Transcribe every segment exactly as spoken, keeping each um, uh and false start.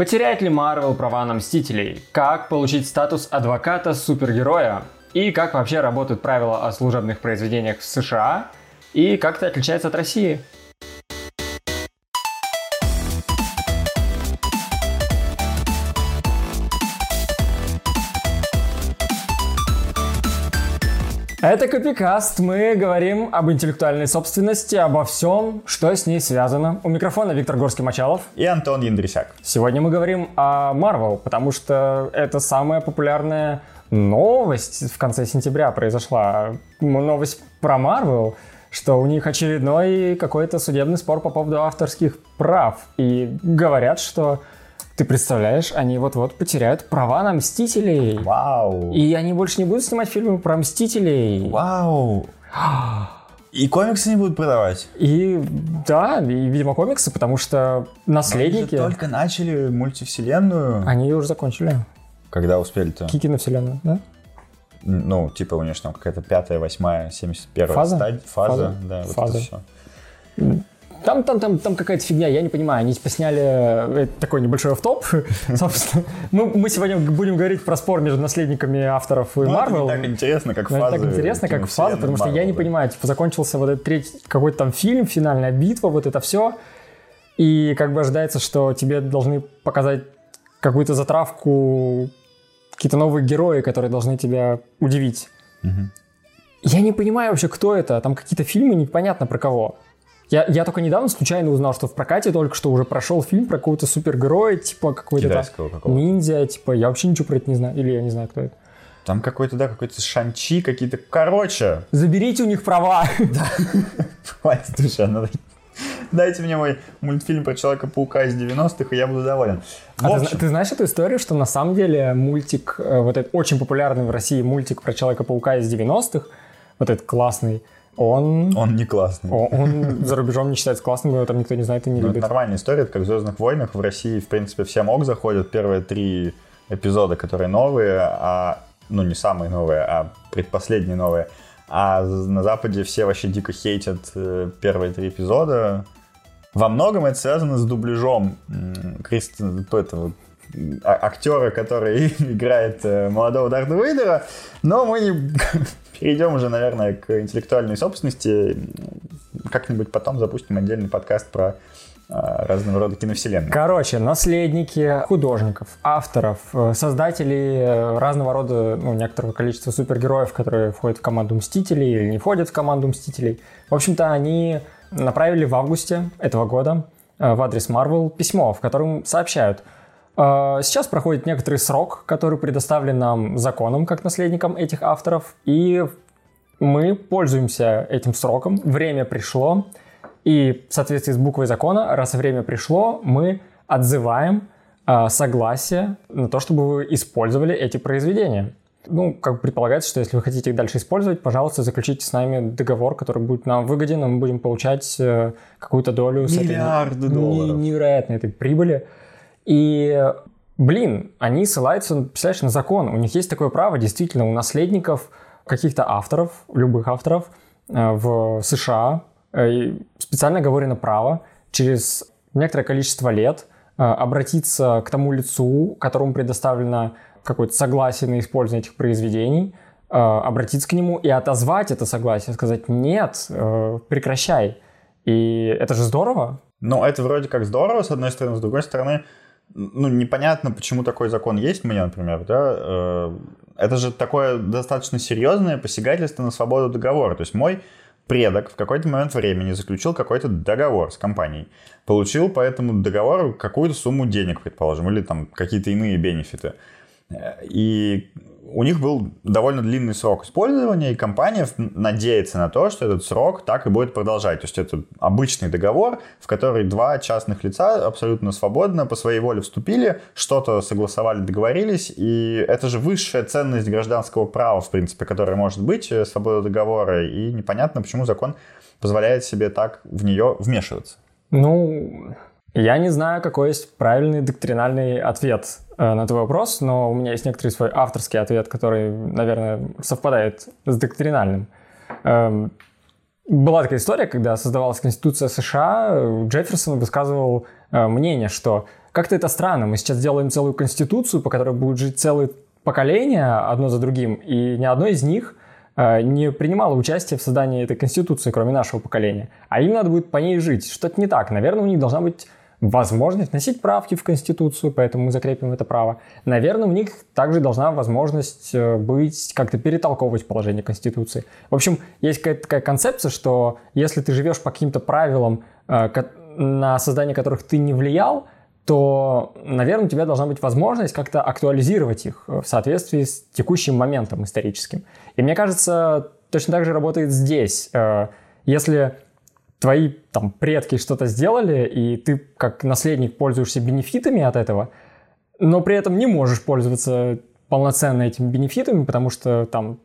Потеряет ли Marvel права на Мстителей? Как получить статус адвоката супергероя? И как вообще работают правила о служебных произведениях в США? И как это отличается от России? Это Копикаст. Мы говорим об интеллектуальной собственности, обо всем, что с ней связано. У микрофона Виктор Горский-Мочалов и Антон Яндрюсяк. Сегодня мы говорим о Marvel, потому что это самая популярная новость в конце сентября произошла. Новость про Marvel, что у них очередной какой-то судебный спор по поводу авторских прав. И говорят, что... Ты представляешь, они вот-вот потеряют права на Мстителей. Вау. И они больше не будут снимать фильмы про Мстителей. Вау. И комиксы не будут продавать. И да, и, видимо, комиксы, потому что наследники... Они же только начали мультивселенную. Они ее уже закончили. Когда успели-то? Кикину вселенную, да? Ну, типа у нее же там какая-то пятая, восьмая, семьдесят первая фаза. Стадия. Фаза, фаза. Да, фаза. Вот это все. Там, там, там, там какая-то фигня, я не понимаю. Они посняли такой небольшой офф-топ. Собственно, мы, мы сегодня будем говорить про спор между наследниками авторов и Marvel. Это не так интересно, как фаза. Это так интересно, как фаза, потому что я не понимаю. Типа, закончился вот этот третий какой-то там фильм, финальная битва, вот это все. И как бы ожидается, что тебе должны показать какую-то затравку, какие-то новые герои, которые должны тебя удивить. Угу. Я не понимаю вообще, кто это. Там какие-то фильмы, непонятно про кого. Я, я только недавно случайно узнал, что в прокате только что уже прошел фильм про какого-то супергероя, типа какой-то китайского там какого-то ниндзя, типа я вообще ничего про это не знаю, или я не знаю, кто это. Там какой-то, да, какой-то Шан-Чи, какие-то, короче. Заберите у них права. Хватит уже, надо... Дайте мне мой мультфильм про Человека-паука из девяностых, и я буду доволен. А ты, ты знаешь эту историю, что на самом деле мультик, вот этот очень популярный в России мультик про Человека-паука из девяностых, вот этот классный, Он... он не классный. Он, он за рубежом не считается классным, его там никто не знает и не ну, любит. Это нормальная история, это как в «Звездных войнах». В России, в принципе, всем ок заходят первые три эпизода, которые новые, а... ну, не самые новые, а предпоследние новые. А на Западе все вообще дико хейтят первые три эпизода. Во многом это связано с дубляжом Кристина, то этого... актера, который играет молодого Дарта Вейдера, но мы не... перейдем уже, наверное, к интеллектуальной собственности. Как-нибудь потом запустим отдельный подкаст про а, разного рода киновселенную. Короче, наследники художников, авторов, создателей разного рода, ну, некоторого количества супергероев, которые входят в команду Мстителей или не входят в команду Мстителей. В общем-то, они направили в августе этого года в адрес Marvel письмо, в котором сообщают: сейчас проходит некоторый срок, который предоставлен нам законом, как наследникам этих авторов, и мы пользуемся этим сроком. Время пришло, и в соответствии с буквой закона, раз время пришло, мы отзываем э, согласие на то, чтобы вы использовали эти произведения. Ну, как предполагается, что если вы хотите их дальше использовать, пожалуйста, заключите с нами договор, который будет нам выгоден, и мы будем получать э, какую-то долю с миллиарды этой долларов. Невероятной этой прибыли. И, блин, они ссылаются, представляешь, на закон. У них есть такое право, действительно, у наследников каких-то авторов, любых авторов в США специально оговорено право через некоторое количество лет обратиться к тому лицу, которому предоставлено какое-то согласие на использование этих произведений, обратиться к нему и отозвать это согласие, сказать «нет, прекращай». И это же здорово. Ну, это вроде как здорово, с одной стороны, с другой стороны, ну, непонятно, почему такой закон есть мне, например, да, это же такое достаточно серьезное посягательство на свободу договора, то есть мой предок в какой-то момент времени заключил какой-то договор с компанией, получил по этому договору какую-то сумму денег, предположим, или там какие-то иные бенефиты, и у них был довольно длинный срок использования, и компания надеется на то, что этот срок так и будет продолжать. То есть это обычный договор, в который два частных лица абсолютно свободно по своей воле вступили, что-то согласовали, договорились, и это же высшая ценность гражданского права, в принципе, которая может быть, свобода договора, и непонятно, почему закон позволяет себе так в нее вмешиваться. Ну... Я не знаю, какой есть правильный доктринальный ответ э, на твой вопрос, но у меня есть некоторый свой авторский ответ, который, наверное, совпадает с доктринальным. Эм, была такая история, когда создавалась Конституция США, Джефферсон высказывал э, мнение, что Как-то это странно. Мы сейчас делаем целую конституцию, по которой будут жить целые поколения одно за другим, и ни одно из них не принимало участие в создании этой конституции, кроме нашего поколения. А им надо будет по ней жить. Что-то не так. Наверное, у них должна быть возможность вносить правки в конституцию, поэтому мы закрепим это право. Наверное, у них также должна возможность быть, как-то перетолковывать положение конституции. В общем, есть какая-то такая концепция, что если ты живешь по каким-то правилам, на создание которых ты не влиял, то, наверное, у тебя должна быть возможность как-то актуализировать их в соответствии с текущим моментом историческим. И мне кажется, точно так же работает здесь. Если твои там предки что-то сделали, и ты как наследник пользуешься бенефитами от этого, но при этом не можешь пользоваться полноценно этими бенефитами, потому что там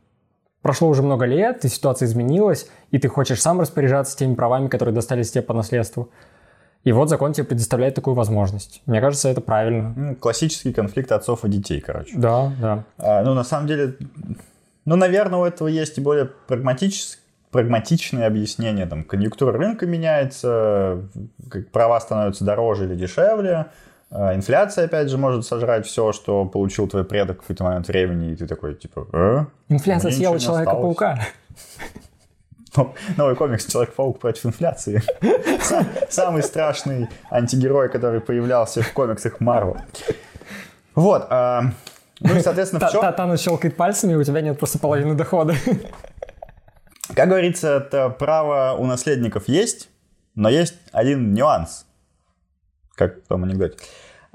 прошло уже много лет, и ситуация изменилась, и ты хочешь сам распоряжаться теми правами, которые достались тебе по наследству. И вот закон тебе предоставляет такую возможность. Мне кажется, это правильно. Ну, классический конфликт отцов и детей, короче. Да, да. А, ну, на самом деле, ну, наверное, у этого есть и более прагматический, прагматичные объяснения, там, конъюнктура рынка меняется, права становятся дороже или дешевле, инфляция, опять же, может сожрать все, что получил твой предок в какой-то момент времени, и ты такой, типа, э? Инфляция съела Человека-паука. Новый комикс «Человек-паук против инфляции». Самый страшный антигерой, который появлялся в комиксах Marvel. Вот. Ну и, соответственно, в чем... Татанус щелкает пальцами, у тебя нет просто половины дохода. Как говорится, это право у наследников есть, но есть один нюанс, как в том анекдоте.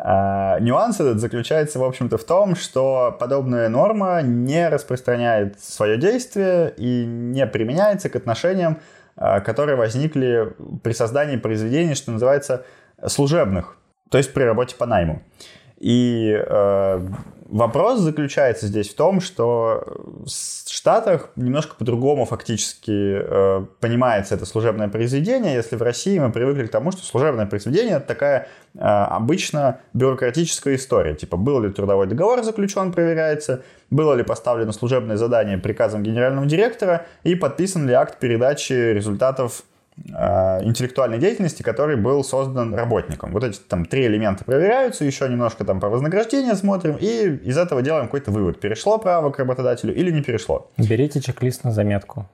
А, нюанс этот заключается, в общем-то, в том, что подобная норма не распространяет свое действие и не применяется к отношениям, которые возникли при создании произведений, что называется, служебных, то есть при работе по найму. И э, вопрос заключается здесь в том, что в Штатах немножко по-другому фактически э, понимается это служебное произведение, если в России мы привыкли к тому, что служебное произведение – это такая э, обычно бюрократическая история. Типа, был ли трудовой договор заключен, проверяется, было ли поставлено служебное задание приказом генерального директора и подписан ли акт передачи результатов интеллектуальной деятельности, который был создан работником. Вот эти там три элемента проверяются, еще немножко там про вознаграждение смотрим, и из этого делаем какой-то вывод. Перешло право к работодателю или не перешло. Берите чек-лист на заметку.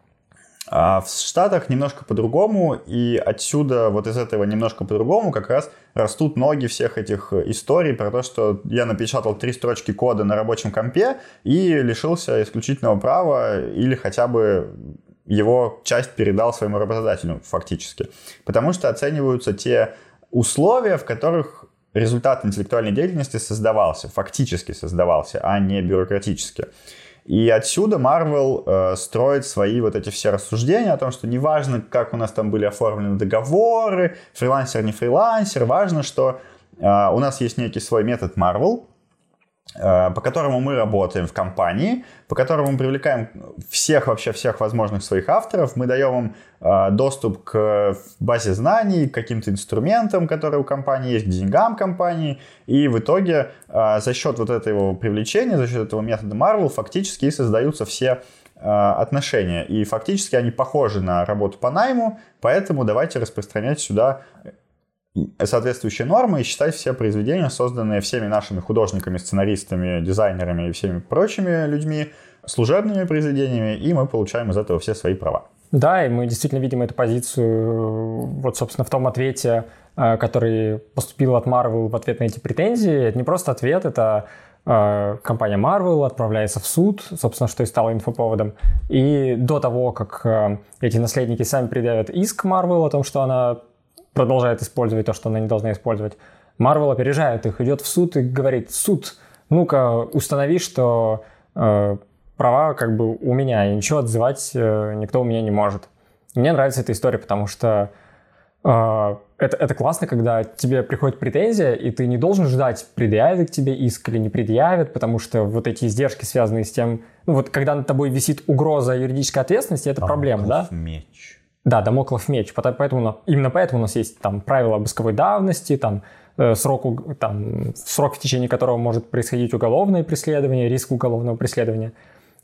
А в Штатах немножко по-другому, и отсюда вот из этого немножко по-другому как раз растут ноги всех этих историй про то, что я напечатал три строчки кода на рабочем компе и лишился исключительного права или хотя бы его часть передал своему работодателю фактически, потому что оцениваются те условия, в которых результат интеллектуальной деятельности создавался, фактически создавался, а не бюрократически. И отсюда Marvel э, строит свои вот эти все рассуждения о том, что неважно, как у нас там были оформлены договоры, фрилансер не фрилансер, важно, что э, у нас есть некий свой метод Marvel, по которому мы работаем в компании, по которому мы привлекаем всех вообще всех возможных своих авторов, мы даем им доступ к базе знаний, к каким-то инструментам, которые у компании есть, к деньгам компании, и в итоге за счет вот этого привлечения, за счет этого метода Marvel фактически и создаются все отношения, и фактически они похожи на работу по найму, поэтому давайте распространять сюда соответствующие нормы и считать все произведения, созданные всеми нашими художниками, сценаристами, дизайнерами и всеми прочими людьми, служебными произведениями, и мы получаем из этого все свои права. Да, и мы действительно видим эту позицию вот, собственно, в том ответе, который поступил от Marvel в ответ на эти претензии. Это не просто ответ, это компания Marvel отправляется в суд, собственно, что и стало инфоповодом. И до того, как эти наследники сами предъявят иск Marvel о том, что она продолжает использовать то, что она не должна использовать, Marvel опережает их, идет в суд и говорит: суд, ну-ка установи, что э, права как бы у меня, и ничего отзывать э, никто у меня не может. И мне нравится эта история, потому что э, это, это классно, когда тебе приходит претензия, и ты не должен ждать, предъявят к тебе иск или не предъявят, потому что вот эти издержки, связанные с тем, ну вот когда над тобой висит угроза юридической ответственности, это проблема, да? Меч. Да, дамоклов меч. Поэтому, именно поэтому у нас есть там правила исковой давности, там, э, срок, там, срок, в течение которого может происходить уголовное преследование, риск уголовного преследования.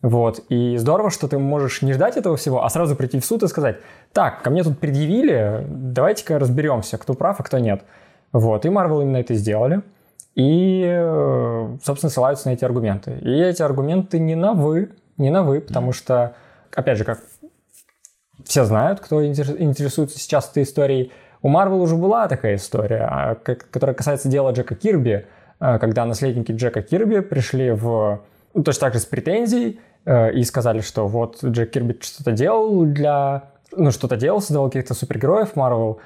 Вот. И здорово, что ты можешь не ждать этого всего, а сразу прийти в суд и сказать: так, ко мне тут предъявили, давайте-ка разберемся, кто прав, а кто нет. Вот. И Marvel именно это сделали. И, собственно, ссылаются на эти аргументы. И эти аргументы не новы, не новы, потому что, опять же, как все знают, кто интересуется сейчас этой историей, у Marvel уже была такая история, которая касается дела Джека Кирби, когда наследники Джека Кирби пришли в... Ну, точно так же с претензией и сказали, что вот Джек Кирби что-то делал для... Ну, что-то делал, создавал каких-то супергероев, Marvel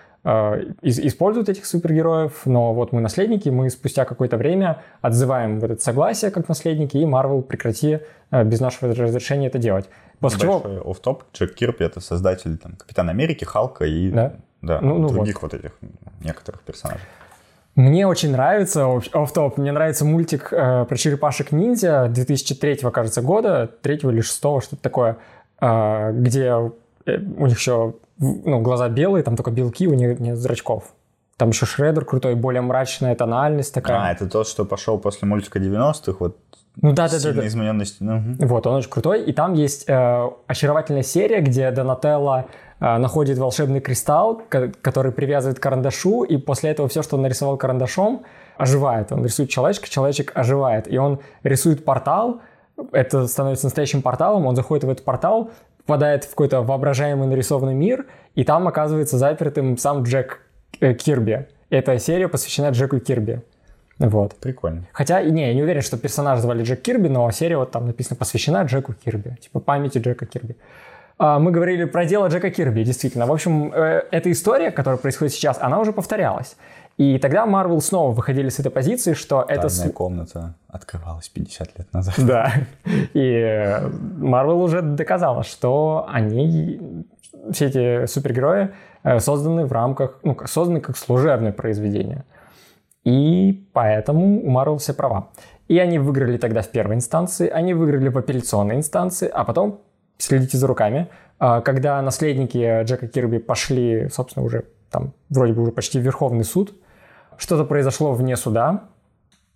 используют этих супергероев, но вот мы наследники, мы спустя какое-то время отзываем вот это согласие как наследники, и Marvel прекрати без нашего разрешения это делать. После Большой чего... офф-топ, Джек Кирби — это создатель там, Капитана Америки, Халка и да? Да, ну, ну, других вот. вот этих некоторых персонажей. Мне очень нравится, офф-топ, мне нравится мультик э, про черепашек-ниндзя две тысячи третьего, кажется, года, третьего или шестого, что-то такое, э, где у них еще... Ну, глаза белые, там только белки, у них нет зрачков. Там еще Шреддер крутой, более мрачная тональность такая. А, это тот, что пошел после мультика девяностых, вот ну, да, сильно да, да, измененность. Угу. Вот, он очень крутой. И там есть э, очаровательная серия, где Донателло э, находит волшебный кристалл, к- который привязывает к карандашу, и после этого все, что он нарисовал карандашом, оживает. Он рисует человечка, человечек оживает. И он рисует портал, это становится настоящим порталом, он заходит в этот портал, попадает в какой-то воображаемый нарисованный мир, и там оказывается запертым сам Джек э, Кирби. Эта серия посвящена Джеку Кирби. Вот. Прикольно. Хотя, не, я не уверен, что персонаж звали Джек Кирби, но серия вот там написано «Посвящена Джеку Кирби», типа памяти Джека Кирби. А, мы говорили про дело Джека Кирби, действительно. В общем, э, эта история, которая происходит сейчас, она уже повторялась. И тогда Marvel снова выходили с этой позиции, что Тайная это... Тайная комната открывалась пятьдесят лет назад. Да. И Marvel уже доказала, что они, все эти супергерои, созданы в рамках... Ну, созданы как служебное произведение. И поэтому у Marvel все права. И они выиграли тогда в первой инстанции, они выиграли в апелляционной инстанции, а потом, следите за руками, когда наследники Джека Кирби пошли, собственно, уже там, вроде бы уже почти в Верховный суд, что-то произошло вне суда,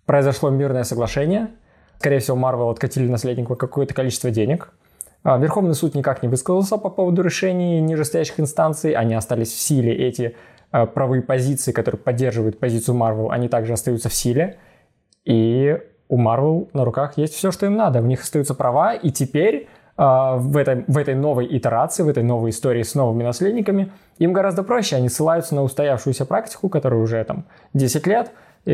произошло мирное соглашение, скорее всего, Marvel откатили наследнику какое-то количество денег. Верховный суд никак не высказался по поводу решений нижестоящих инстанций, они остались в силе, эти э, правые позиции, которые поддерживают позицию Marvel, они также остаются в силе, и у Marvel на руках есть все, что им надо, у них остаются права, и теперь... В этой, в этой новой итерации, в этой новой истории с новыми наследниками, им гораздо проще. Они ссылаются на устоявшуюся практику, которая уже там десять лет, и,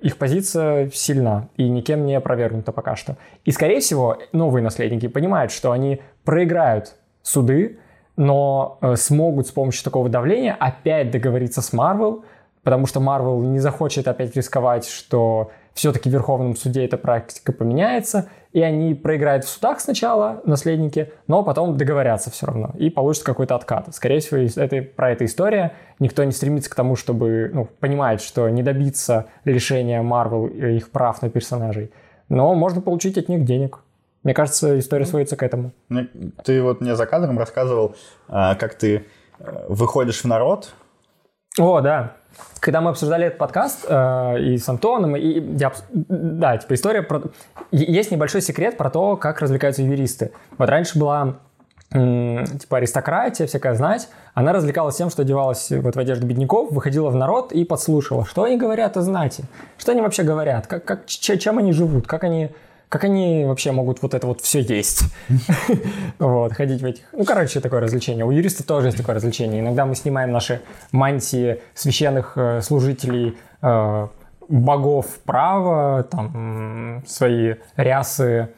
и их позиция сильна и никем не опровергнута пока что. И, скорее всего, новые наследники понимают, что они проиграют суды, но смогут с помощью такого давления опять договориться с Marvel, потому что Marvel не захочет опять рисковать, что... Все-таки в Верховном суде эта практика поменяется, и они проиграют в судах сначала, наследники, но потом договорятся все равно и получат какой-то откат. Скорее всего, это, про эту историю. Никто не стремится к тому, чтобы ну, понимать, что не добиться лишения Marvel и их прав на персонажей, но можно получить от них денег. Мне кажется, история сводится к этому. Ты вот мне за кадром рассказывал, как ты выходишь в народ. О, да. Когда мы обсуждали этот подкаст э, и с Антоном, и, и я, да, типа история про... Есть небольшой секрет про то, как развлекаются юристы. Вот раньше была э, типа аристократия, всякая знать. Она развлекалась тем, что одевалась вот в одежду бедняков, выходила в народ и подслушивала, что они говорят о знати, что они вообще говорят, как, как, чем они живут, как они... Как они вообще могут вот это вот все есть? Вот, ходить в этих... Ну, короче, такое развлечение. У юристов тоже есть такое развлечение. Иногда мы снимаем наши мантии священных служителей богов права, там, свои рясы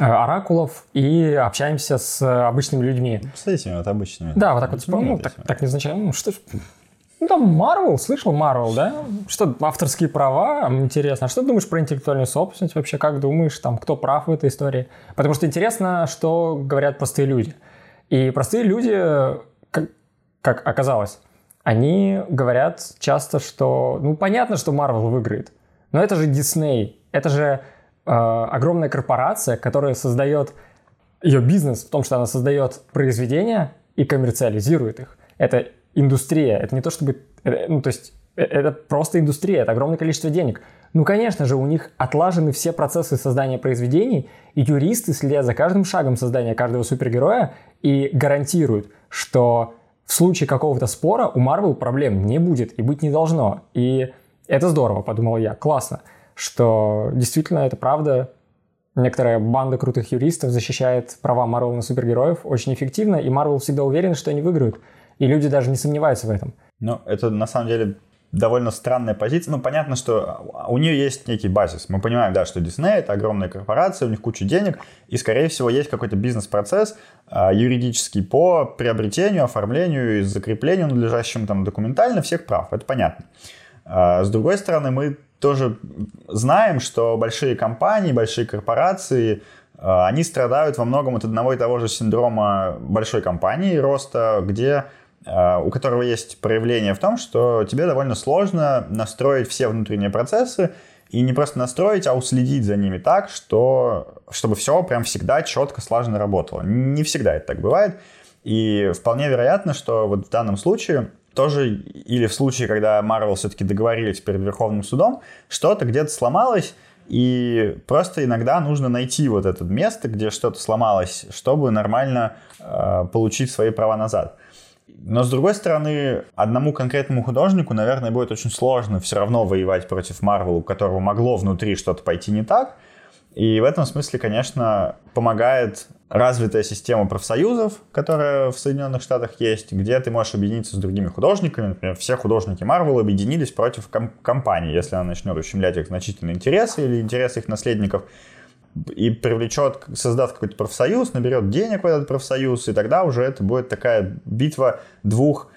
оракулов и общаемся с обычными людьми. С этими вот обычными. Да, вот так вот, ну, так незначайно. Ну, что ж... Ну, там Marvel, слышал Marvel, да? Что, авторские права? Интересно, а что ты думаешь про интеллектуальную собственность вообще? Как думаешь, там, кто прав в этой истории? Потому что интересно, что говорят простые люди. И простые люди, как, как оказалось, они говорят часто, что... Ну, понятно, что Marvel выиграет, но это же Disney, это же э, огромная корпорация, которая создает... Ее бизнес в том, что она создает произведения и коммерциализирует их. Это... Индустрия, это не то чтобы, ну то есть это просто индустрия, это огромное количество денег. Ну конечно же, у них отлажены все процессы создания произведений, и юристы следят за каждым шагом создания каждого супергероя и гарантируют, что в случае какого-то спора у Marvel проблем не будет и быть не должно. И это здорово, подумал я, классно, что действительно это правда. Некоторая банда крутых юристов защищает права Marvel на супергероев очень эффективно, и Marvel всегда уверен, что они выиграют. И люди даже не сомневаются в этом. Ну, это на самом деле довольно странная позиция. Ну, понятно, что у нее есть некий базис. Мы понимаем, да, что Disney — это огромная корпорация, у них куча денег, и, скорее всего, есть какой-то бизнес-процесс э, юридический по приобретению, оформлению и закреплению надлежащим там документально всех прав. Это понятно. Э, с другой стороны, мы тоже знаем, что большие компании, большие корпорации, они страдают во многом от одного и того же синдрома большой компании, роста, где, у которого есть проявление в том, что тебе довольно сложно настроить все внутренние процессы, и не просто настроить, а уследить за ними так, что, чтобы все прям всегда четко, слаженно работало. Не всегда это так бывает, и вполне вероятно, что вот в данном случае тоже, или в случае, когда Marvel все-таки договорились перед Верховным судом, что-то где-то сломалось, и просто иногда нужно найти вот это место, где что-то сломалось, чтобы нормально э, получить свои права назад. Но, с другой стороны, одному конкретному художнику, наверное, будет очень сложно все равно воевать против Marvel, у которого могло внутри что-то пойти не так. И в этом смысле, конечно, помогает развитая система профсоюзов, которая в Соединенных Штатах есть, где ты можешь объединиться с другими художниками. Например, все художники Marvel объединились против ком- компании, если она начнет ущемлять их значительные интересы или интересы их наследников, и привлечет, создаст какой-то профсоюз, наберет денег в этот профсоюз, и тогда уже это будет такая битва двух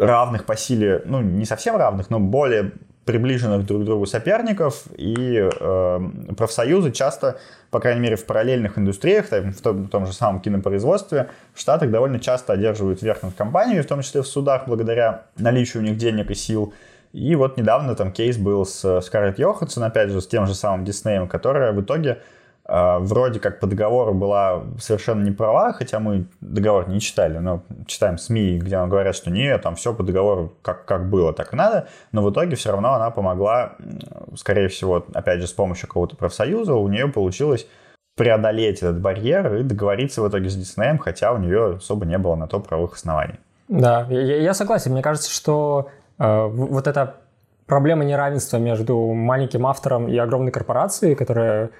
равных по силе, ну, не совсем равных, но более приближенных друг к другу соперников, и э, профсоюзы часто, по крайней мере, в параллельных индустриях, там, в, том, в том же самом кинопроизводстве, в Штатах довольно часто одерживают верх над компаниями, в том числе в судах, благодаря наличию у них денег и сил. И вот недавно там кейс был с Скарлетт Йоханссон, опять же, с тем же самым Диснеем, которая в итоге э, вроде как по договору была совершенно не права, хотя мы договор не читали, но читаем СМИ, где нам говорят, что нет, там все по договору как, как было, так и надо, но в итоге все равно она помогла, скорее всего, опять же, с помощью какого-то профсоюза, у нее получилось преодолеть этот барьер и договориться в итоге с Диснеем, хотя у нее особо не было на то правовых оснований. Да, я, я согласен, мне кажется, что вот эта проблема неравенства между маленьким автором и огромной корпорацией, которая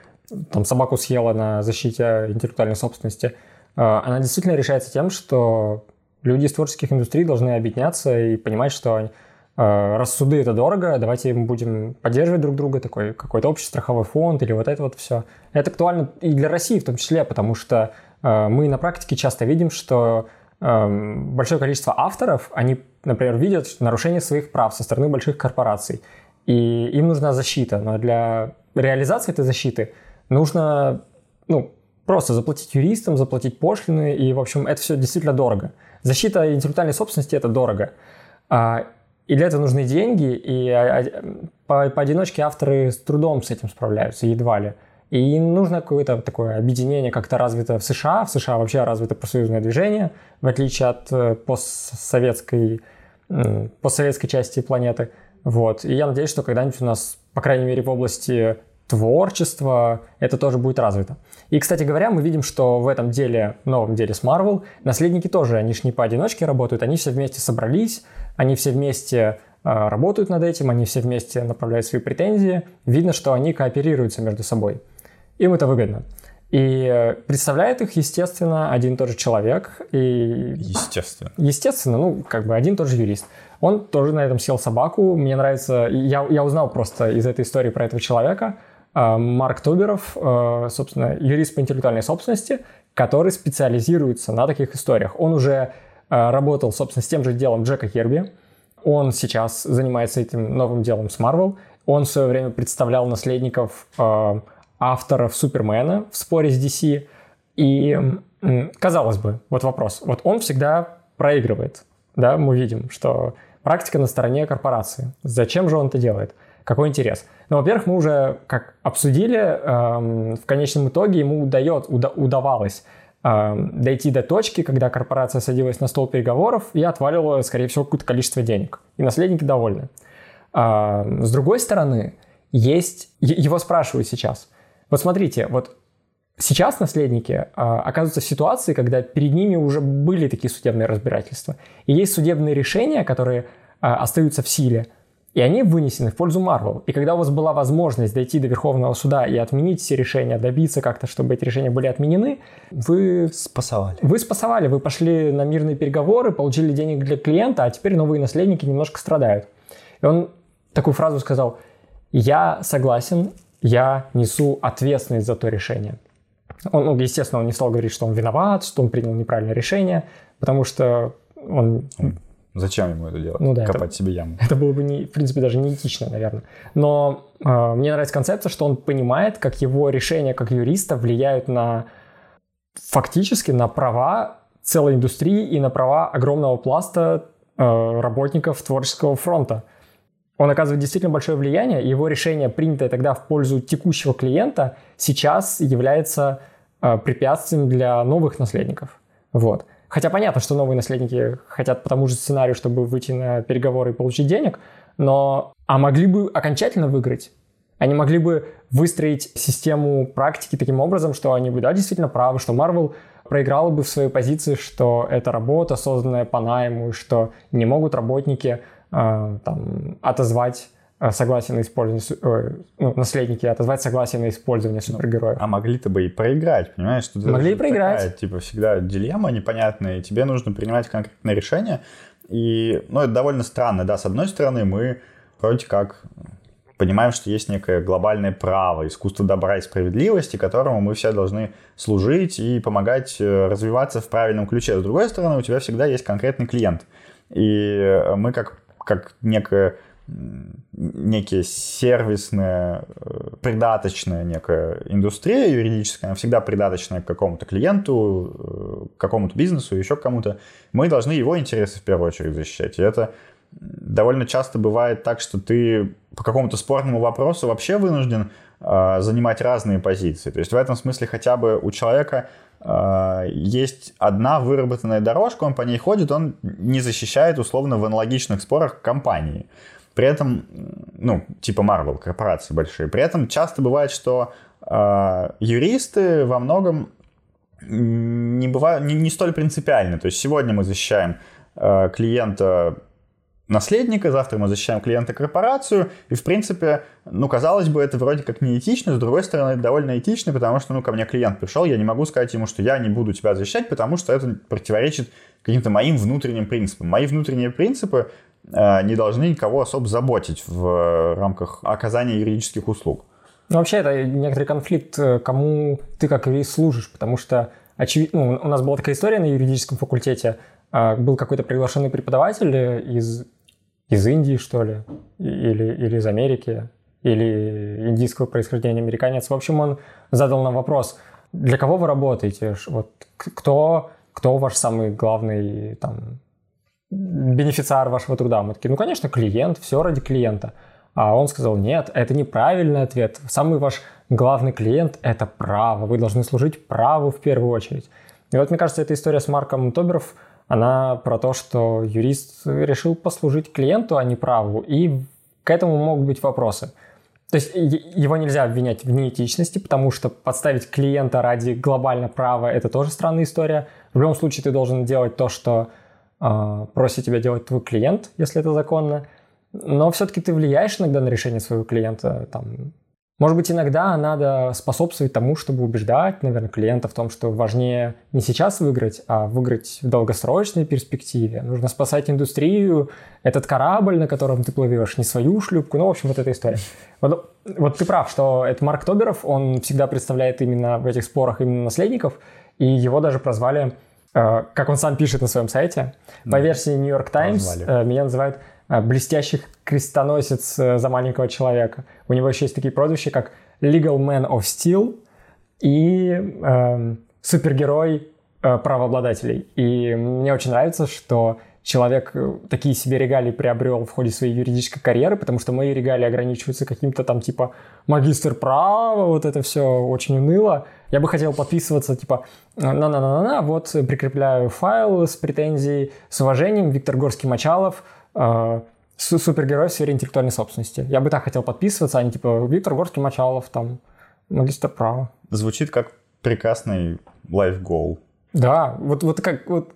там собаку съела на защите интеллектуальной собственности, она действительно решается тем, что люди из творческих индустрий должны объединяться и понимать, что раз суды — это дорого, давайте мы будем поддерживать друг друга, такой какой-то общий страховой фонд или вот это вот все. Это актуально и для России в том числе, потому что мы на практике часто видим, что большое количество авторов, они, например, видят нарушение своих прав со стороны больших корпораций, и им нужна защита, но для реализации этой защиты нужно, ну, просто заплатить юристам, заплатить пошлины, и, в общем, это все действительно дорого. Защита интеллектуальной собственности – это дорого, и для этого нужны деньги, и по- поодиночке авторы с трудом с этим справляются, едва ли. И нужно какое-то такое объединение, как-то развито в США. В США вообще развито профсоюзное движение, в отличие от постсоветской, постсоветской части планеты. Вот. И я надеюсь, что когда-нибудь у нас, по крайней мере, в области творчества это тоже будет развито. И, кстати говоря, мы видим, что в этом деле, новом деле с Marvel, наследники тоже, они же не поодиночке работают, они все вместе собрались, они все вместе э, работают над этим, они все вместе направляют свои претензии. Видно, что они кооперируются между собой. Им это выгодно. И представляет их, естественно, один и тот же человек. И... Естественно. Естественно, ну, как бы один и тот же юрист. Он тоже на этом съел собаку. Мне нравится... Я, я узнал просто из этой истории про этого человека. Марк Туберофф, собственно, юрист по интеллектуальной собственности, который специализируется на таких историях. Он уже работал, собственно, с тем же делом Джека Кирби. Он сейчас занимается этим новым делом с Marvel. Он в свое время представлял наследников... авторов Супермена в споре с ди си. И, казалось бы, вот вопрос. Вот он всегда проигрывает. Да, мы видим, что практика на стороне корпорации. Зачем же он это делает? Какой интерес? Ну, во-первых, мы уже, как обсудили, эм, в конечном итоге ему удает, уда- удавалось эм, дойти до точки, когда корпорация садилась на стол переговоров и отваливала, скорее всего, какое-то количество денег. И наследники довольны. Эм, с другой стороны, есть... Е- его спрашивают сейчас. Вот смотрите, вот Сейчас наследники а, оказываются в ситуации, когда перед ними уже были такие судебные разбирательства. И есть судебные решения, которые а, остаются в силе, и они вынесены в пользу Marvel. И когда у вас была возможность дойти до Верховного суда и отменить все решения, добиться как-то, чтобы эти решения были отменены, вы спасовали. Вы спасовали, вы пошли на мирные переговоры, получили денег для клиента, а теперь новые наследники немножко страдают. И он такую фразу сказал: «Я согласен, я несу ответственность за то решение». Он, естественно, он не стал говорить, что он виноват, что он принял неправильное решение, потому что он... Зачем ему это делать? Ну, да, Копать это, себе яму. Это было бы, не, в принципе, даже не этично, наверное. Но э, мне нравится концепция, что он понимает, как его решения как юриста влияют на... фактически на права целой индустрии и на права огромного пласта э, работников творческого фронта. Он оказывает действительно большое влияние, и его решение, принятое тогда в пользу текущего клиента, сейчас является э, препятствием для новых наследников. Вот. Хотя понятно, что новые наследники хотят по тому же сценарию, чтобы выйти на переговоры и получить денег, но а могли бы окончательно выиграть. Они могли бы выстроить систему практики таким образом, что они бы, да, действительно правы, что Marvel проиграла бы в своей позиции, что это работа, созданная по найму, что не могут работники... Там, отозвать согласие на использование э, ну, наследники отозвать согласие на использование супергероев. А могли-то бы и проиграть, понимаешь? Тут могли и проиграть. Такая, типа, всегда дилемма непонятная, и тебе нужно принимать конкретное решение. И, ну, это довольно странно, да, с одной стороны, мы вроде как понимаем, что есть некое глобальное право, искусство добра и справедливости, которому мы все должны служить и помогать развиваться в правильном ключе. С другой стороны, у тебя всегда есть конкретный клиент. И мы как как некое, некие сервисная, придаточная некая индустрия юридическая, она всегда придаточная к какому-то клиенту, к какому-то бизнесу, еще к кому-то. Мы должны его интересы в первую очередь защищать. И это довольно часто бывает так, что ты по какому-то спорному вопросу вообще вынужден э, занимать разные позиции. То есть в этом смысле хотя бы у человека... есть одна выработанная дорожка, он по ней ходит, он не защищает условно в аналогичных спорах компании. При этом, ну, типа Marvel, корпорации большие. При этом часто бывает, что э, юристы во многом не, бывают, не, не столь принципиальны. То есть сегодня мы защищаем э, клиента наследника, завтра мы защищаем клиента корпорацию, и, в принципе, ну, казалось бы, это вроде как неэтично, с другой стороны, это довольно этично, потому что, ну, ко мне клиент пришел, я не могу сказать ему, что я не буду тебя защищать, потому что это противоречит каким-то моим внутренним принципам. Мои внутренние принципы э, не должны никого особо заботить в рамках оказания юридических услуг. Ну, вообще, это некоторый конфликт, кому ты как юрист служишь, потому что, очевидно, ну, у нас была такая история на юридическом факультете, э, был какой-то приглашенный преподаватель из... Из Индии, что ли, или, или из Америки, или индийского происхождения американец. В общем, он задал нам вопрос, для кого вы работаете, вот, кто, кто ваш самый главный там, бенефициар вашего труда? Мы такие, ну, конечно, клиент, все ради клиента. А он сказал, нет, это неправильный ответ. Самый ваш главный клиент – это право, вы должны служить праву в первую очередь. И вот, мне кажется, эта история с Марком Туберофф, она про то, что юрист решил послужить клиенту, а не праву, и к этому могут быть вопросы. То есть его нельзя обвинять в неэтичности, потому что подставить клиента ради глобального права – это тоже странная история. В любом случае ты должен делать то, что э, просит тебя делать твой клиент, если это законно. Но все-таки ты влияешь иногда на решение своего клиента. Там. Может быть, иногда надо способствовать тому, чтобы убеждать, наверное, клиента в том, что важнее не сейчас выиграть, а выиграть в долгосрочной перспективе. Нужно спасать индустрию, этот корабль, на котором ты плывешь, не свою шлюпку. Ну, в общем, вот эта история. Вот, вот ты прав, что это Марк Туберофф, он всегда представляет именно в этих спорах именно наследников, и его даже прозвали, э, как он сам пишет на своем сайте, да. По версии New York Times, э, меня называют... блестящий крестоносец за маленького человека. У него еще есть такие прозвища, как Legal Man of Steel и э, супергерой э, правообладателей. И мне очень нравится, что человек такие себе регалии приобрел в ходе своей юридической карьеры, потому что мои регалии ограничиваются каким-то там типа магистр права, вот это все очень уныло. Я бы хотел подписываться типа на-на-на-на-на, вот прикрепляю файл с претензией, с уважением, Виктор Горский-Мочалов, супергерой в сфере интеллектуальной собственности. Я бы так хотел подписываться, а не типа Виктор Горский-Мочалов, там, магистр права. Звучит как прекрасный life goal. Да, вот, вот как, вот,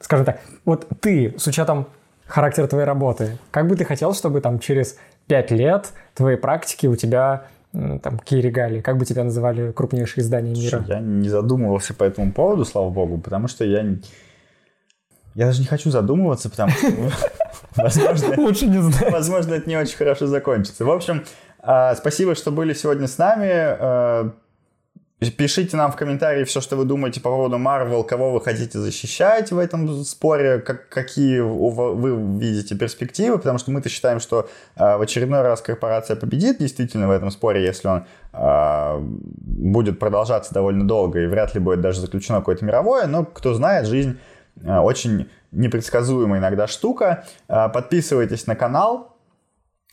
скажем так, вот ты, с учетом характера твоей работы, как бы ты хотел, чтобы там через пять лет твоей практики у тебя, там, какие регалии, как бы тебя называли крупнейшие издания мира? Я не задумывался по этому поводу, слава богу, потому что я... Я даже не хочу задумываться, потому что, возможно, это не очень хорошо закончится. В общем, спасибо, что были сегодня с нами. Пишите нам в комментарии все, что вы думаете по поводу Marvel, кого вы хотите защищать в этом споре, как, какие вы видите перспективы, потому что мы-то считаем, что э, в очередной раз корпорация победит действительно в этом споре, если он э, будет продолжаться довольно долго и вряд ли будет даже заключено какое-то мировое, но кто знает, жизнь э, очень непредсказуемая иногда штука. Э, подписывайтесь на канал,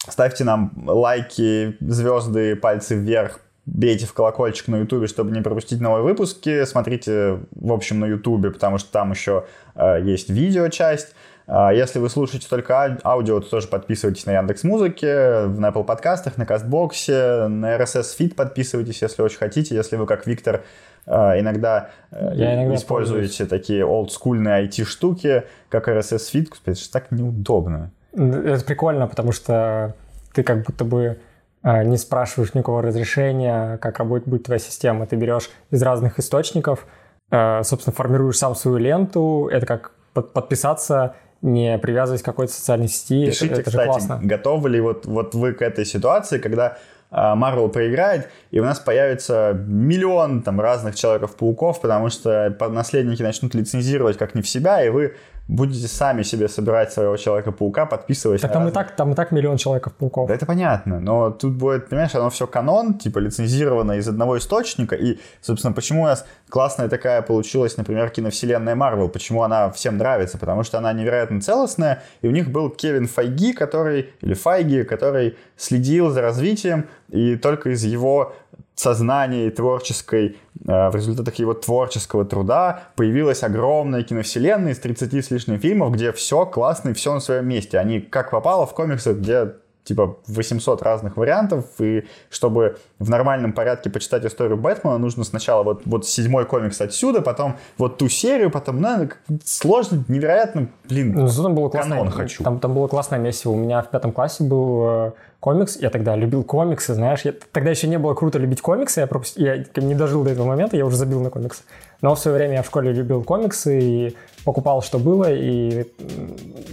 ставьте нам лайки, звезды, пальцы вверх, бейте в колокольчик на Ютубе, чтобы не пропустить новые выпуски. Смотрите, в общем, на Ютубе, потому что там еще э, есть видео-часть. Э, если вы слушаете только аудио, то тоже подписывайтесь на Яндекс.Музыке, на Apple подкастах, на Кастбоксе, на эр эс эс-фид подписывайтесь, если очень хотите. Если вы, как Виктор, э, иногда, э, иногда используете пользуюсь. такие олдскульные ай ти-штуки, как эр эс эс-фид, это же так неудобно. Это прикольно, потому что ты как будто бы не спрашиваешь никакого разрешения, как работает будет твоя система. Ты берешь из разных источников, собственно, формируешь сам свою ленту. Это как подписаться, не привязываясь к какой-то социальной сети. Пишите, это, это кстати, же классно. Готовы ли вот, вот вы к этой ситуации, когда Marvel проиграет, и у нас появится миллион там разных Человеков-пауков, потому что наследники начнут лицензировать как не в себя, и вы будете сами себе собирать своего Человека-паука, подписываясь. Так там, разных... и так там и так миллион Человеков-пауков. Да это понятно, но тут будет, понимаешь, оно все канон, типа лицензировано из одного источника, и, собственно, почему у нас классная такая получилась, например, киновселенная Marvel, почему она всем нравится, потому что она невероятно целостная, и у них был Кевин Файги, который, или Файги, который следил за развитием, и только из его сознания и творческой, э, в результатах его творческого труда появилась огромная киновселенная из тридцати с лишним фильмов, где все классно и все на своем месте. Они как попало в комиксах, где типа восемьсот разных вариантов, и чтобы в нормальном порядке почитать историю Бэтмена, нужно сначала вот, вот седьмой комикс отсюда, потом вот ту серию, потом, ну, сложно, невероятно, блин, ну, там было классное, канон хочу. Там, там было классное месиво. У меня в пятом классе был комикс, я тогда любил комиксы, знаешь, я, тогда еще не было круто любить комиксы, я, пропус... я не дожил до этого момента, я уже забил на комиксы. Но в свое время я в школе любил комиксы и покупал, что было, и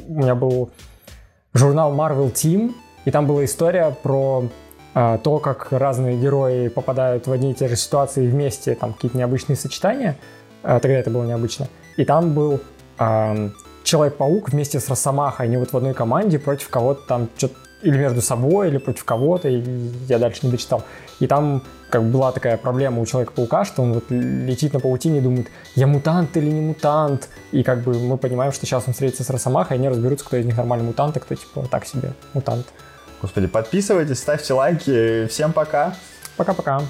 у меня был журнал Marvel Team, и там была история про э, то, как разные герои попадают в одни и те же ситуации вместе, там какие-то необычные сочетания, э, тогда это было необычно. И там был э, Человек-паук вместе с Росомахой, они вот в одной команде против кого-то там, что-то, или между собой, или против кого-то, и я дальше не дочитал. И там как была такая проблема у Человека-паука, что он вот летит на паутине и думает, я мутант или не мутант, и как бы мы понимаем, что сейчас он встретится с Росомахой, и они разберутся, кто из них нормальный мутант, а кто типа так себе мутант. Господи, подписывайтесь, ставьте лайки. Всем пока. Пока-пока.